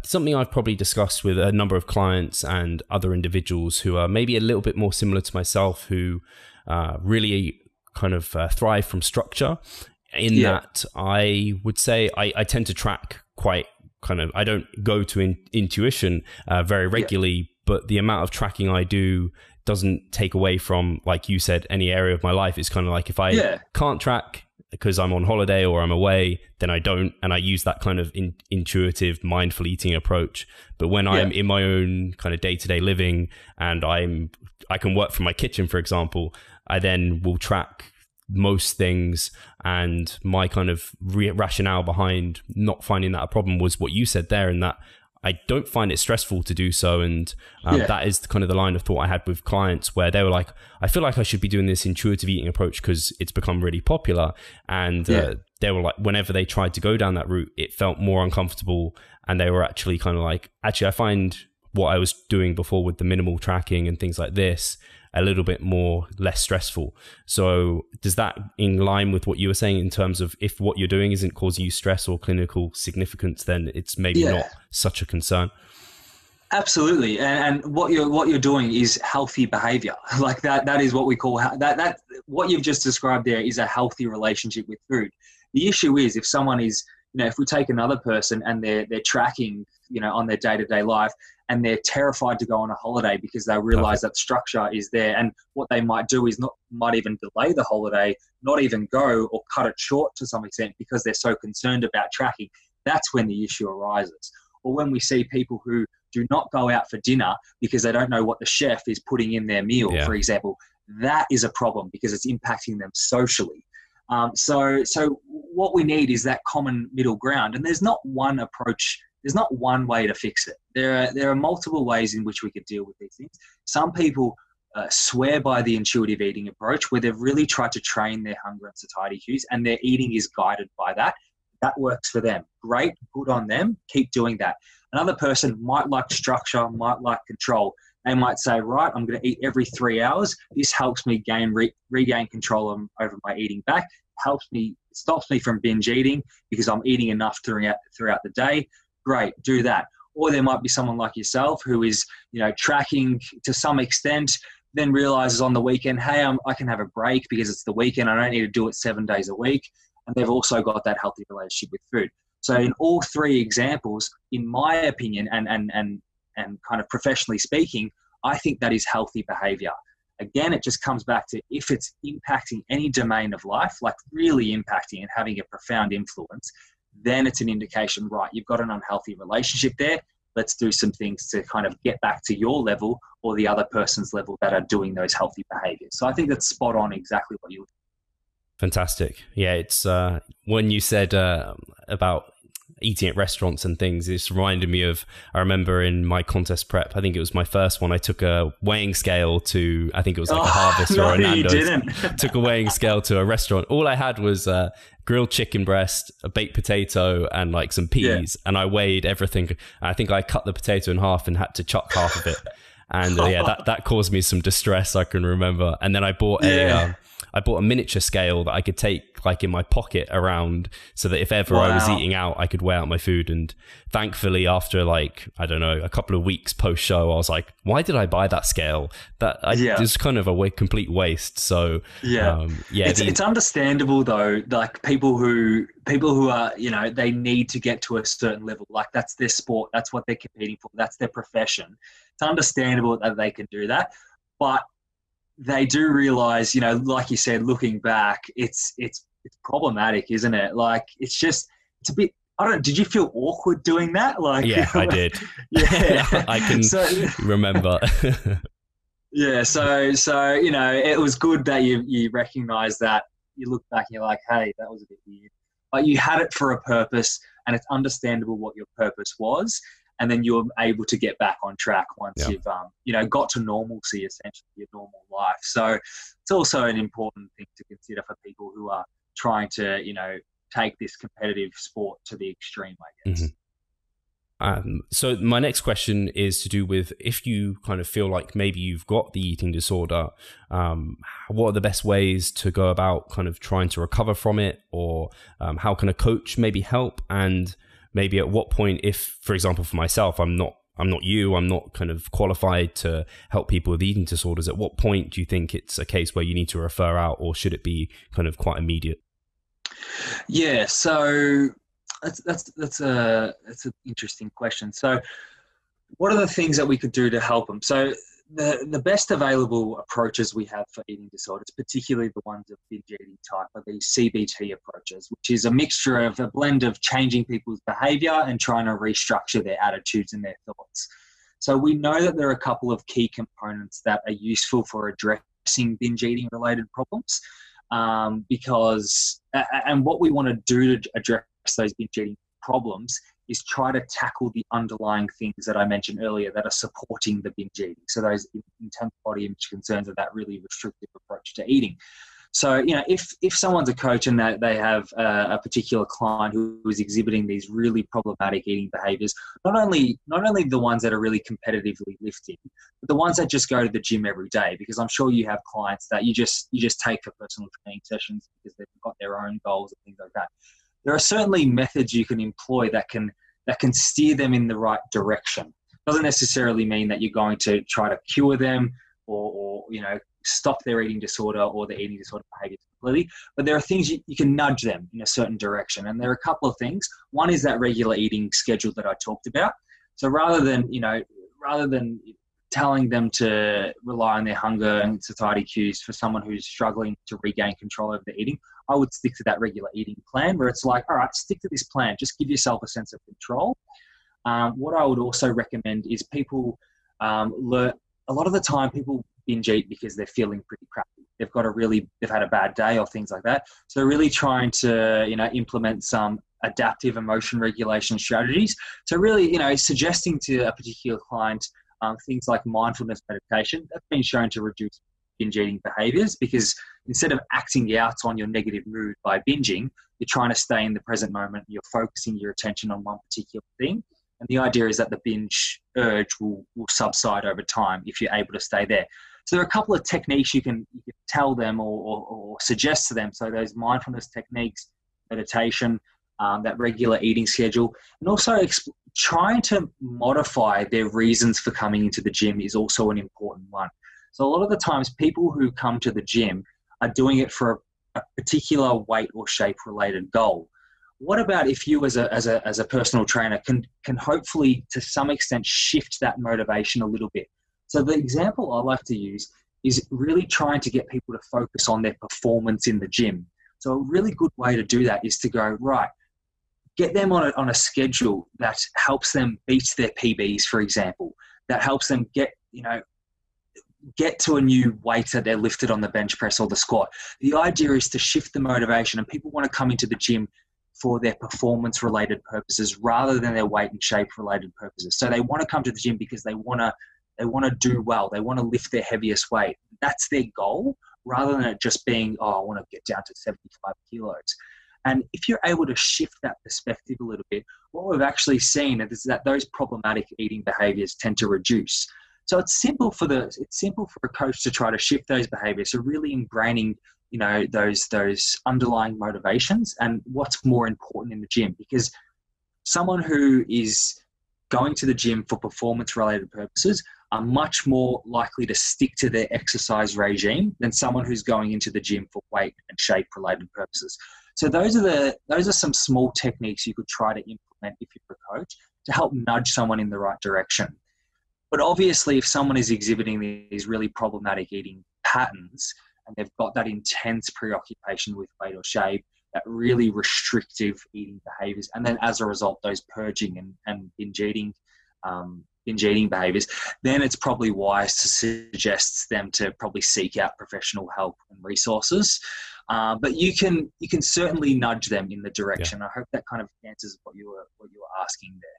something I've probably discussed with a number of clients and other individuals who are maybe a little bit more similar to myself, who really kind of thrive from structure. In yeah. that, I would say I tend to track quite kind of, I don't go to intuition very regularly, yeah. but the amount of tracking I do doesn't take away from, like you said, any area of my life. It's kind of like if I yeah. can't track because I'm on holiday or I'm away, then I don't. And I use that kind of intuitive, mindful eating approach. But when yeah. I'm in my own kind of day-to-day living and I can work from my kitchen, for example, I then will track most things, and my kind of rationale behind not finding that a problem was what you said there, and that I don't find it stressful to do so. And yeah. that is kind of the line of thought I had with clients where they were like, I feel like I should be doing this intuitive eating approach because it's become really popular, and yeah. They were like, whenever they tried to go down that route, it felt more uncomfortable, and they were actually kind of like, actually I find what I was doing before with the minimal tracking and things like this a little bit more less stressful. So does that in line with what you were saying in terms of if what you're doing isn't causing you stress or clinical significance, then it's maybe yeah. not such a concern? Absolutely. And what you're doing is healthy behavior. Like that is what we call that what you've just described there is a healthy relationship with food. The issue is if someone is, you know, if we take another person and they're tracking, you know, on their day-to-day life, and they're terrified to go on a holiday because they realize that structure is there, and what they might do is might even delay the holiday, not even go, or cut it short to some extent because they're so concerned about tracking. That's when the issue arises. Or when we see people who do not go out for dinner because they don't know what the chef is putting in their meal, yeah. for example, that is a problem because it's impacting them socially. So what we need is that common middle ground, and there's not one approach. There's not one way to fix it. There are multiple ways in which we could deal with these things. Some people swear by the intuitive eating approach where they've really tried to train their hunger and satiety cues, and their eating is guided by that. That works for them. Great, good on them. Keep doing that. Another person might like structure, might like control. They might say, right, I'm going to eat every 3 hours. This helps me regain control over my eating back. helps me, stops me from binge eating because I'm eating enough throughout the day, great, do that. Or there might be someone like yourself who is, you know, tracking to some extent, then realizes on the weekend, hey, I can have a break because it's the weekend. I don't need to do it 7 days a week. And they've also got that healthy relationship with food. So in all three examples, in my opinion, and kind of professionally speaking, I think that is healthy behavior. Again, it just comes back to if it's impacting any domain of life, like really impacting and having a profound influence, then it's an indication, right, you've got an unhealthy relationship there. Let's do some things to kind of get back to your level or the other person's level that are doing those healthy behaviors. So I think that's spot on exactly what you're doing. Fantastic. Yeah, it's when you said about eating at restaurants and things, it's reminded me of, I remember in my contest prep, I think it was my first one, I took a weighing scale to, I think it was like a Harvest or a Nando's. You didn't. Took a weighing scale to a restaurant. All I had was grilled chicken breast, a baked potato and like some peas. Yeah. And I weighed everything. I think I cut the potato in half and had to chuck half of it. And yeah, that caused me some distress, I can remember. And then I bought a miniature scale that I could take like in my pocket around so that if ever I was eating out, I could weigh out my food. And thankfully after like, I don't know, a couple of weeks post show, I was like, why did I buy that scale? That is kind of a complete waste. So it's understandable though. Like people who are, you know, they need to get to a certain level. Like that's their sport. That's what they're competing for. That's their profession. It's understandable that they can do that, but they do realize, you know, like you said, looking back, it's problematic, isn't it? Like, it's a bit, I don't know, did you feel awkward doing that? Like, yeah, I did. Yeah. I can remember. Yeah. So, you know, it was good that you recognize that. You look back and you're like, hey, that was a bit weird, but you had it for a purpose and it's understandable what your purpose was. And then you're able to get back on track once you've, you know, got to normalcy, essentially your normal life. So it's also an important thing to consider for people who are trying to, you know, take this competitive sport to the extreme, I guess. Mm-hmm. So my next question is to do with if you kind of feel like maybe you've got the eating disorder, what are the best ways to go about kind of trying to recover from it, or how can a coach maybe help? And maybe at what point, if, for example, for myself, I'm not kind of qualified to help people with eating disorders, at what point do you think it's a case where you need to refer out, or should it be kind of quite immediate? Yeah, so that's an interesting question. So what are the things that we could do to help them? So the best available approaches we have for eating disorders, particularly the ones of binge eating type, are these CBT approaches, which is a mixture of a blend of changing people's behavior and trying to restructure their attitudes and their thoughts. So we know that there are a couple of key components that are useful for addressing binge eating related problems, because, and what we want to do to address those binge eating problems is try to tackle the underlying things that I mentioned earlier that are supporting the binge eating. So those intense body image concerns of that really restrictive approach to eating. So, you know, if someone's a coach and that they have a particular client who is exhibiting these really problematic eating behaviors, not only the ones that are really competitively lifting, but the ones that just go to the gym every day, because I'm sure you have clients that you just take for personal training sessions because they've got their own goals and things like that. There are certainly methods you can employ that can steer them in the right direction. Doesn't necessarily mean that you're going to try to cure them or you know, stop their eating disorder or their eating disorder behavior completely, but there are things you can nudge them in a certain direction. And there are a couple of things. One is that regular eating schedule that I talked about. So rather than telling them to rely on their hunger and satiety cues, for someone who's struggling to regain control over their eating, I would stick to that regular eating plan where it's like, all right, stick to this plan. Just give yourself a sense of control. What I would also recommend is people learn, a lot of the time people binge eat because they're feeling pretty crappy. They've had a bad day or things like that. So really trying to, you know, implement some adaptive emotion regulation strategies. So really, you know, suggesting to a particular client things like mindfulness meditation, that's been shown to reduce binge eating behaviors, because instead of acting out on your negative mood by binging, you're trying to stay in the present moment. You're focusing your attention on one particular thing. And the idea is that the binge urge will subside over time if you're able to stay there. So there are a couple of techniques you can tell them or suggest to them. So those mindfulness techniques, meditation, that regular eating schedule, and also trying to modify their reasons for coming into the gym is also an important one. So a lot of the times people who come to the gym are doing it for a particular weight or shape related goal. What about if you as a personal trainer can hopefully to some extent shift that motivation a little bit? So the example I like to use is really trying to get people to focus on their performance in the gym. So a really good way to do that is to go, right, get them on a schedule that helps them beat their PBs, for example, that helps them get to a new weight that they're lifted on the bench press or the squat. The idea is to shift the motivation, and people want to come into the gym for their performance-related purposes rather than their weight and shape-related purposes. So they want to come to the gym because they want to do well. They want to lift their heaviest weight. That's their goal, rather than it just being, oh, I want to get down to 75 kilos. And if you're able to shift that perspective a little bit, what we've actually seen is that those problematic eating behaviors tend to reduce. So it's simple for a coach to try to shift those behaviors. So really ingraining, those underlying motivations and what's more important in the gym, because someone who is going to the gym for performance-related purposes are much more likely to stick to their exercise regime than someone who's going into the gym for weight and shape-related purposes. So those are some small techniques you could try to implement if you're a coach to help nudge someone in the right direction. But obviously, if someone is exhibiting these really problematic eating patterns and they've got that intense preoccupation with weight or shape, that really restrictive eating behaviours, and then as a result, those purging and binge eating behaviours, then it's probably wise to suggest them to probably seek out professional help and resources. But you can certainly nudge them in the direction. Yeah. I hope that kind of answers what you were asking there.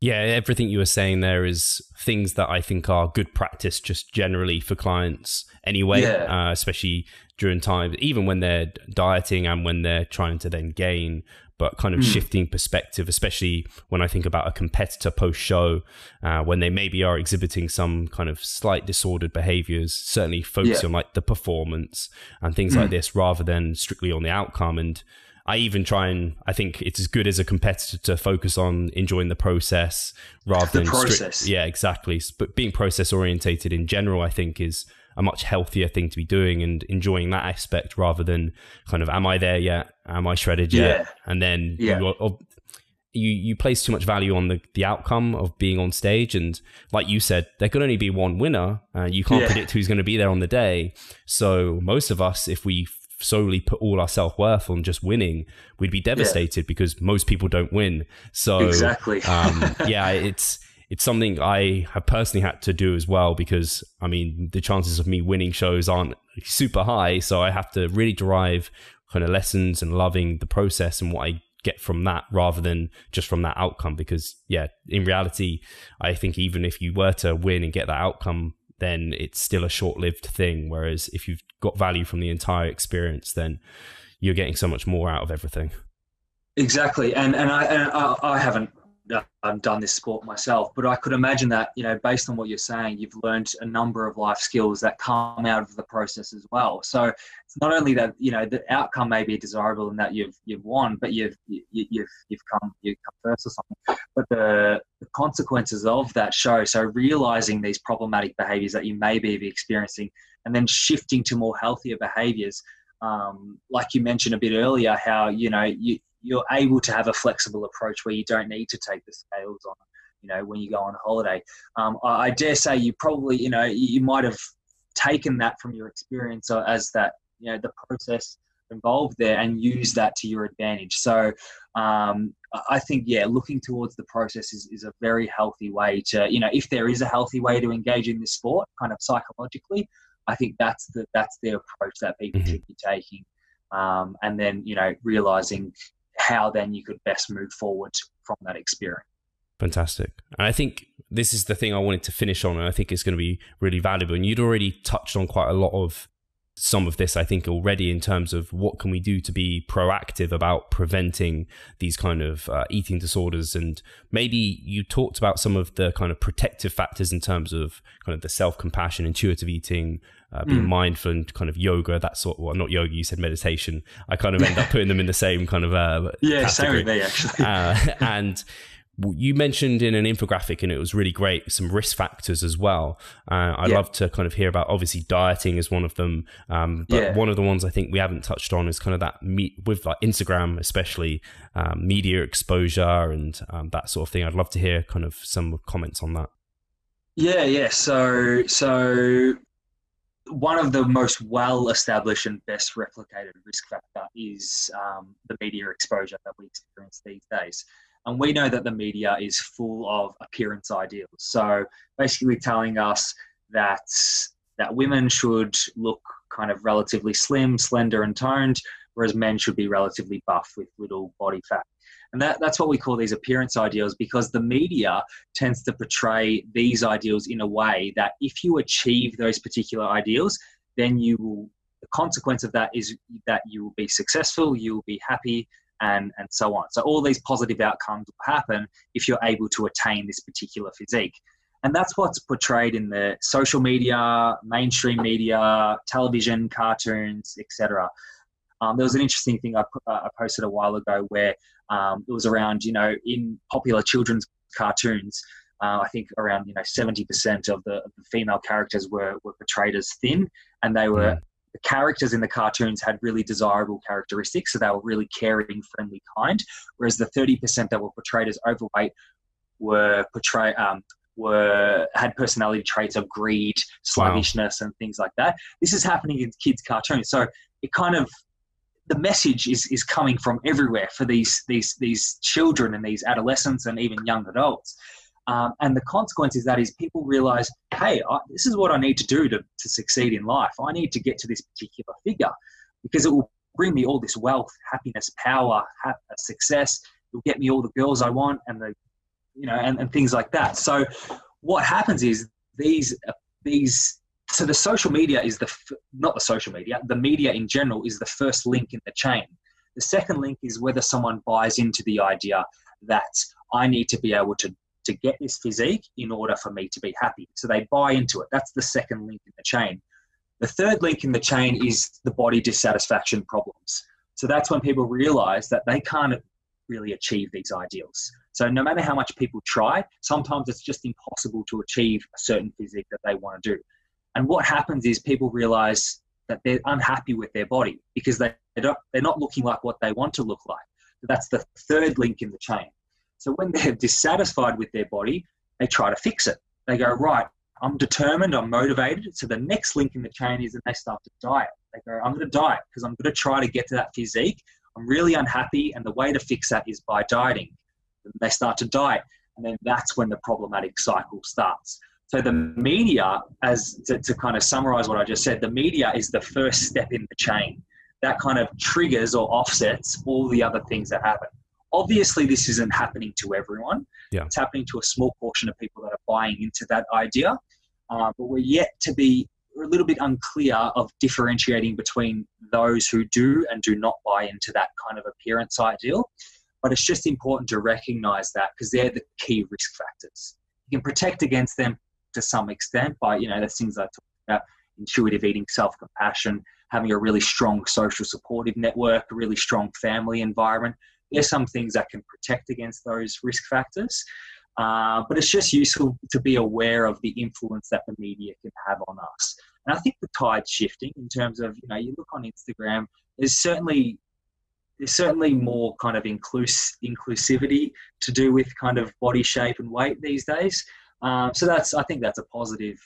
Yeah, everything you were saying there is things that I think are good practice just generally for clients anyway, yeah. Especially during times, even when they're dieting and when they're trying to then gain, but kind of shifting perspective, especially when I think about a competitor post-show, when they maybe are exhibiting some kind of slight disordered behaviors, certainly focus yeah. on like the performance and things like this rather than strictly on the outcome. And I even try, and I think it's as good as a competitor to focus on enjoying the process rather than strict. Yeah, exactly. But being process orientated in general, I think, is a much healthier thing to be doing and enjoying that aspect rather than kind of, am I there yet? Am I shredded yet? Yeah. And then yeah. you place too much value on the outcome of being on stage. And like you said, there could only be one winner. You can't yeah. predict who's going to be there on the day. So most of us, if we solely put all our self-worth on just winning, we'd be devastated yeah. because most people don't win. So exactly. Yeah, it's something I have personally had to do as well, because I mean, the chances of me winning shows aren't super high. So I have to really derive kind of lessons and loving the process and what I get from that rather than just from that outcome. Because yeah, in reality, I think even if you were to win and get that outcome, then it's still a short-lived thing. Whereas if you've got value from the entire experience, then you're getting so much more out of everything. Exactly. And I haven't done this sport myself, but I could imagine that, based on what you're saying, you've learned a number of life skills that come out of the process as well. So it's not only that, the outcome may be desirable and that you've won, but you've come first or something, but the consequences of that show. So realizing these problematic behaviors that you may be experiencing and then shifting to more healthier behaviors. Like you mentioned a bit earlier, how, you're able to have a flexible approach where you don't need to take the scales on, when you go on holiday. I dare say you probably, you might have taken that from your experience as that, the process involved there, and use that to your advantage. So I think, yeah, looking towards the process is a very healthy way to, if there is a healthy way to engage in this sport, kind of psychologically, I think that's the approach that people should be taking. And then, realizing how then you could best move forward from that experience. Fantastic. And I think this is the thing I wanted to finish on, and I think it's going to be really valuable. And you'd already touched on quite a lot of some of this, I think, already in terms of what can we do to be proactive about preventing these kind of eating disorders. And maybe you talked about some of the kind of protective factors in terms of kind of the self-compassion, intuitive eating, being mindful, and kind of yoga, that sort of, well, not yoga, you said meditation. I kind of end up putting them in the same kind of yeah, category. Same with me, actually. And you mentioned in an infographic, and it was really great, some risk factors as well. I'd love to kind of hear about, obviously dieting is one of them. But one of the ones I think we haven't touched on is kind of that with like Instagram, especially media exposure and that sort of thing. I'd love to hear kind of some comments on that. Yeah. So one of the most well-established and best replicated risk factor is the media exposure that we experience these days. And we know that the media is full of appearance ideals. So basically telling us that women should look kind of relatively slim, slender and toned, whereas men should be relatively buff with little body fat. And that's what we call these appearance ideals, because the media tends to portray these ideals in a way that if you achieve those particular ideals, then the consequence of that is that you will be successful, you will be happy, and so on. So all these positive outcomes will happen if you're able to attain this particular physique. And that's what's portrayed in the social media, mainstream media, television, cartoons, etc. There was an interesting thing I posted a while ago where it was around, in popular children's cartoons, I think around, 70% of the female characters were portrayed as thin, and they were... The characters in the cartoons had really desirable characteristics, so they were really caring, friendly, kind. Whereas the 30% that were portrayed as overweight had personality traits of greed, sluggishness, and things like that. This is happening in kids' cartoons, so it kind of the message is coming from everywhere for these children and these adolescents and even young adults. And the consequence is people realize, hey, this is what I need to do to succeed in life. I need to get to this particular figure because it will bring me all this wealth, happiness, power, success. It will get me all the girls I want and and things like that. So what happens is so the social media is the media in general is the first link in the chain. The second link is whether someone buys into the idea that I need to be able to get this physique in order for me to be happy. So they buy into it. That's the second link in the chain. The third link in the chain is the body dissatisfaction problems. So that's when people realize that they can't really achieve these ideals. So no matter how much people try, sometimes it's just impossible to achieve a certain physique that they want to do. And what happens is people realize that they're unhappy with their body because they're not looking like what they want to look like. So that's the third link in the chain. So when they're dissatisfied with their body, they try to fix it. They go, right, I'm determined, I'm motivated. So the next link in the chain is that they start to diet. They go, I'm going to diet because I'm going to try to get to that physique. I'm really unhappy, and the way to fix that is by dieting. And they start to diet, and then that's when the problematic cycle starts. So the media, to kind of summarize what I just said, the media is the first step in the chain. That kind of triggers or offsets all the other things that happen. Obviously, this isn't happening to everyone. Yeah. It's happening to a small portion of people that are buying into that idea. But we're a little bit unclear of differentiating between those who do and do not buy into that kind of appearance ideal. But it's just important to recognize that because they're the key risk factors. You can protect against them to some extent by, the things I talked about, intuitive eating, self-compassion, having a really strong social supportive network, a really strong family environment. There's some things that can protect against those risk factors, but it's just useful to be aware of the influence that the media can have on us. And I think the tide's shifting in terms of, you look on Instagram, there's certainly more kind of inclusivity to do with kind of body shape and weight these days. So I think that's a positive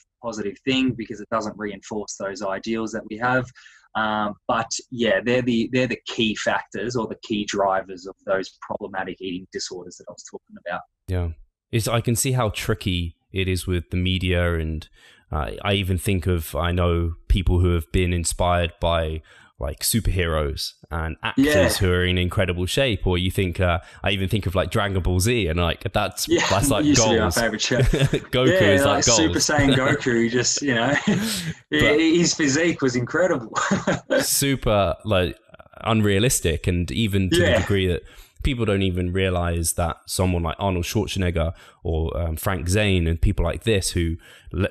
thing because it doesn't reinforce those ideals that we have. But yeah, they're the key factors or the key drivers of those problematic eating disorders that I was talking about. Yeah, I can see how tricky it is with the media, and I know people who have been inspired by like superheroes and actors who are in incredible shape, or you think I even think of like Dragon Ball Z, and like that's like goals. My favorite show. Goku is like goals. Super Saiyan Goku, just you know, his physique was incredible. Super like unrealistic, and even to the degree that people don't even realize that someone like Arnold Schwarzenegger or Frank Zane and people like this who,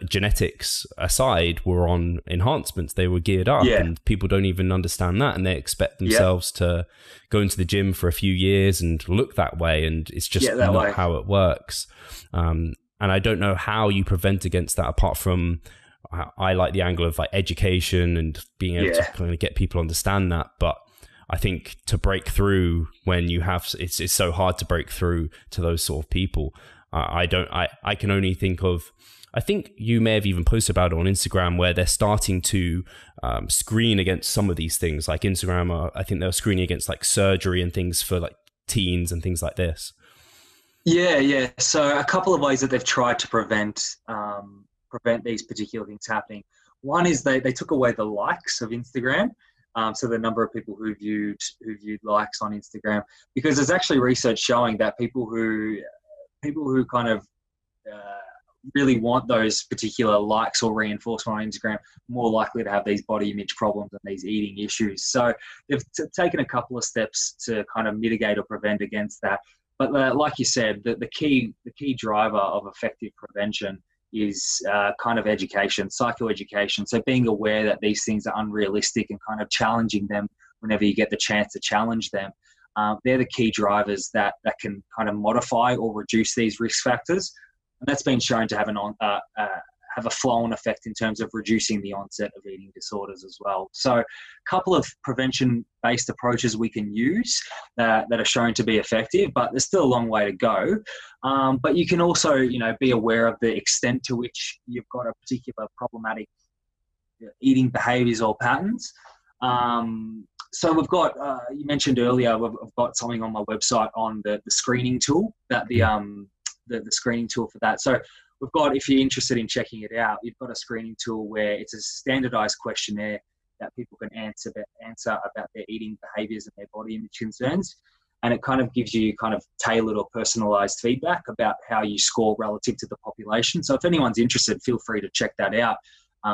genetics aside, were on enhancements. They were geared up and people don't even understand that. And they expect themselves to go into the gym for a few years and look that way. And it's just not how it works. And I don't know how you prevent against that apart from, I like the angle of like education and being able to kind of get people to understand that. But I think to break through when you have, it's so hard to break through to those sort of people. I can only think of, I think you may have even posted about it on Instagram where they're starting to screen against some of these things, like Instagram, I think they're screening against like surgery and things for like teens and things like this. Yeah. So a couple of ways that they've tried to prevent these particular things happening. One is they took away the likes of Instagram. So the number of people who viewed likes on Instagram, because there's actually research showing that people who kind of really want those particular likes or reinforcement on Instagram, more likely to have these body image problems and these eating issues. So they've taken a couple of steps to kind of mitigate or prevent against that. But like you said, the key driver of effective prevention is kind of education, psychoeducation. So being aware that these things are unrealistic and kind of challenging them whenever you get the chance to challenge them. They're the key drivers that can kind of modify or reduce these risk factors. And that's been shown to have a flow-on effect in terms of reducing the onset of eating disorders as well. So a couple of prevention-based approaches we can use that are shown to be effective, but there's still a long way to go. But you can also, you know, be aware of the extent to which you've got a particular problematic eating behaviours or patterns. So we've got, you mentioned earlier, I've got something on my website on the screening tool, that the screening tool for that. So we've got, if you're interested in checking it out, you've got a screening tool where it's a standardized questionnaire that people can answer about their eating behaviors and their body image concerns. And it kind of gives you kind of tailored or personalized feedback about how you score relative to the population. So if anyone's interested, feel free to check that out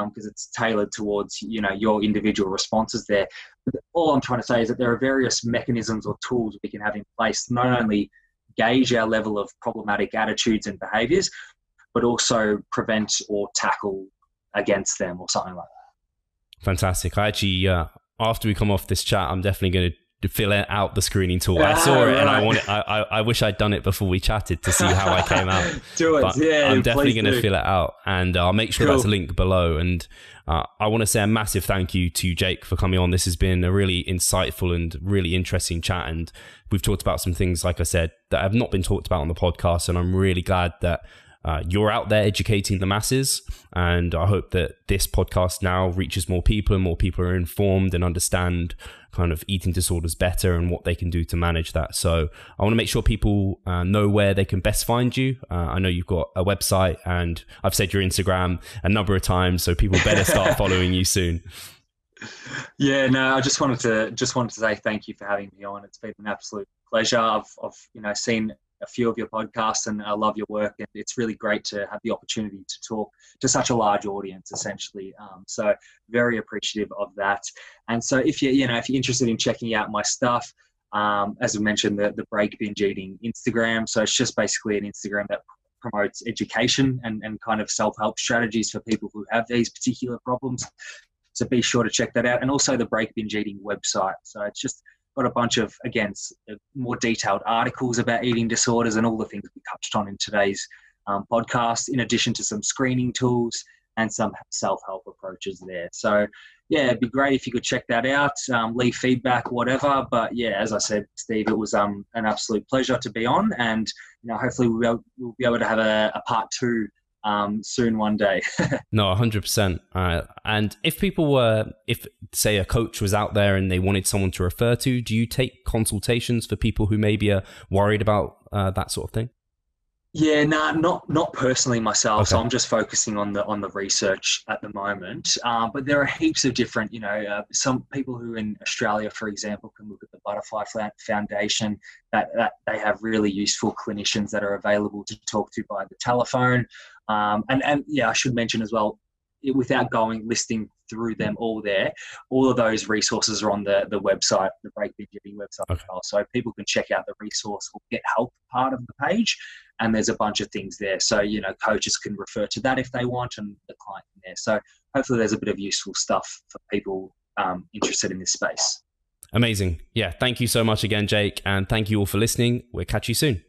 because it's tailored towards, you know, your individual responses there. But all I'm trying to say is that there are various mechanisms or tools we can have in place, not only gauge our level of problematic attitudes and behaviors, but also prevent or tackle against them or something like that. Fantastic. I actually, after we come off this chat, I'm definitely going to fill out the screening tool. I saw it and I want it. I wish I'd done it before we chatted to see how I came out. Do it. But yeah, I'm definitely going to fill it out, and I'll make sure that's a link below. And I want to say a massive thank you to Jake for coming on. This has been a really insightful and really interesting chat. And we've talked about some things, like I said, that have not been talked about on the podcast. And I'm really glad that you're out there educating the masses, and I hope that this podcast now reaches more people and more people are informed and understand kind of eating disorders better and what they can do to manage that. So I want to make sure people know where they can best find you. I know you've got a website, and I've said your Instagram a number of times, so people better start following you soon. Yeah, no, I just wanted to say thank you for having me on. It's been an absolute pleasure. I've you know, seen a few of your podcasts, and I love your work, and it's really great to have the opportunity to talk to such a large audience, essentially. So very appreciative of that. And so if you're interested in checking out my stuff, as I mentioned, the Break Binge Eating Instagram. So it's just basically an Instagram that promotes education and kind of self-help strategies for people who have these particular problems. So be sure to check that out. And also the Break Binge Eating website. So it's just got a bunch of, again, more detailed articles about eating disorders and all the things we touched on in today's podcast, in addition to some screening tools and some self-help approaches there. So, yeah, it'd be great if you could check that out, leave feedback, whatever. But, yeah, as I said, Steve, it was an absolute pleasure to be on, and you know, hopefully we'll be able to have a part two soon one day. No, 100%. And if people were, if say a coach was out there and they wanted someone to refer to, do you take consultations for people who maybe are worried about that sort of thing? Yeah, not personally myself. Okay. So I'm just focusing on the research at the moment. But there are heaps of different, some people who in Australia, for example, can look at the Butterfly Foundation. That they have really useful clinicians that are available to talk to by the telephone. And I should mention as well, without listing through them all there, all of those resources are on the website, the Break Binge Eating website as well. So people can check out the resource or get help part of the page. And there's a bunch of things there. So, coaches can refer to that if they want, and the client in there. So hopefully there's a bit of useful stuff for people interested in this space. Amazing. Yeah. Thank you so much again, Jake. And thank you all for listening. We'll catch you soon.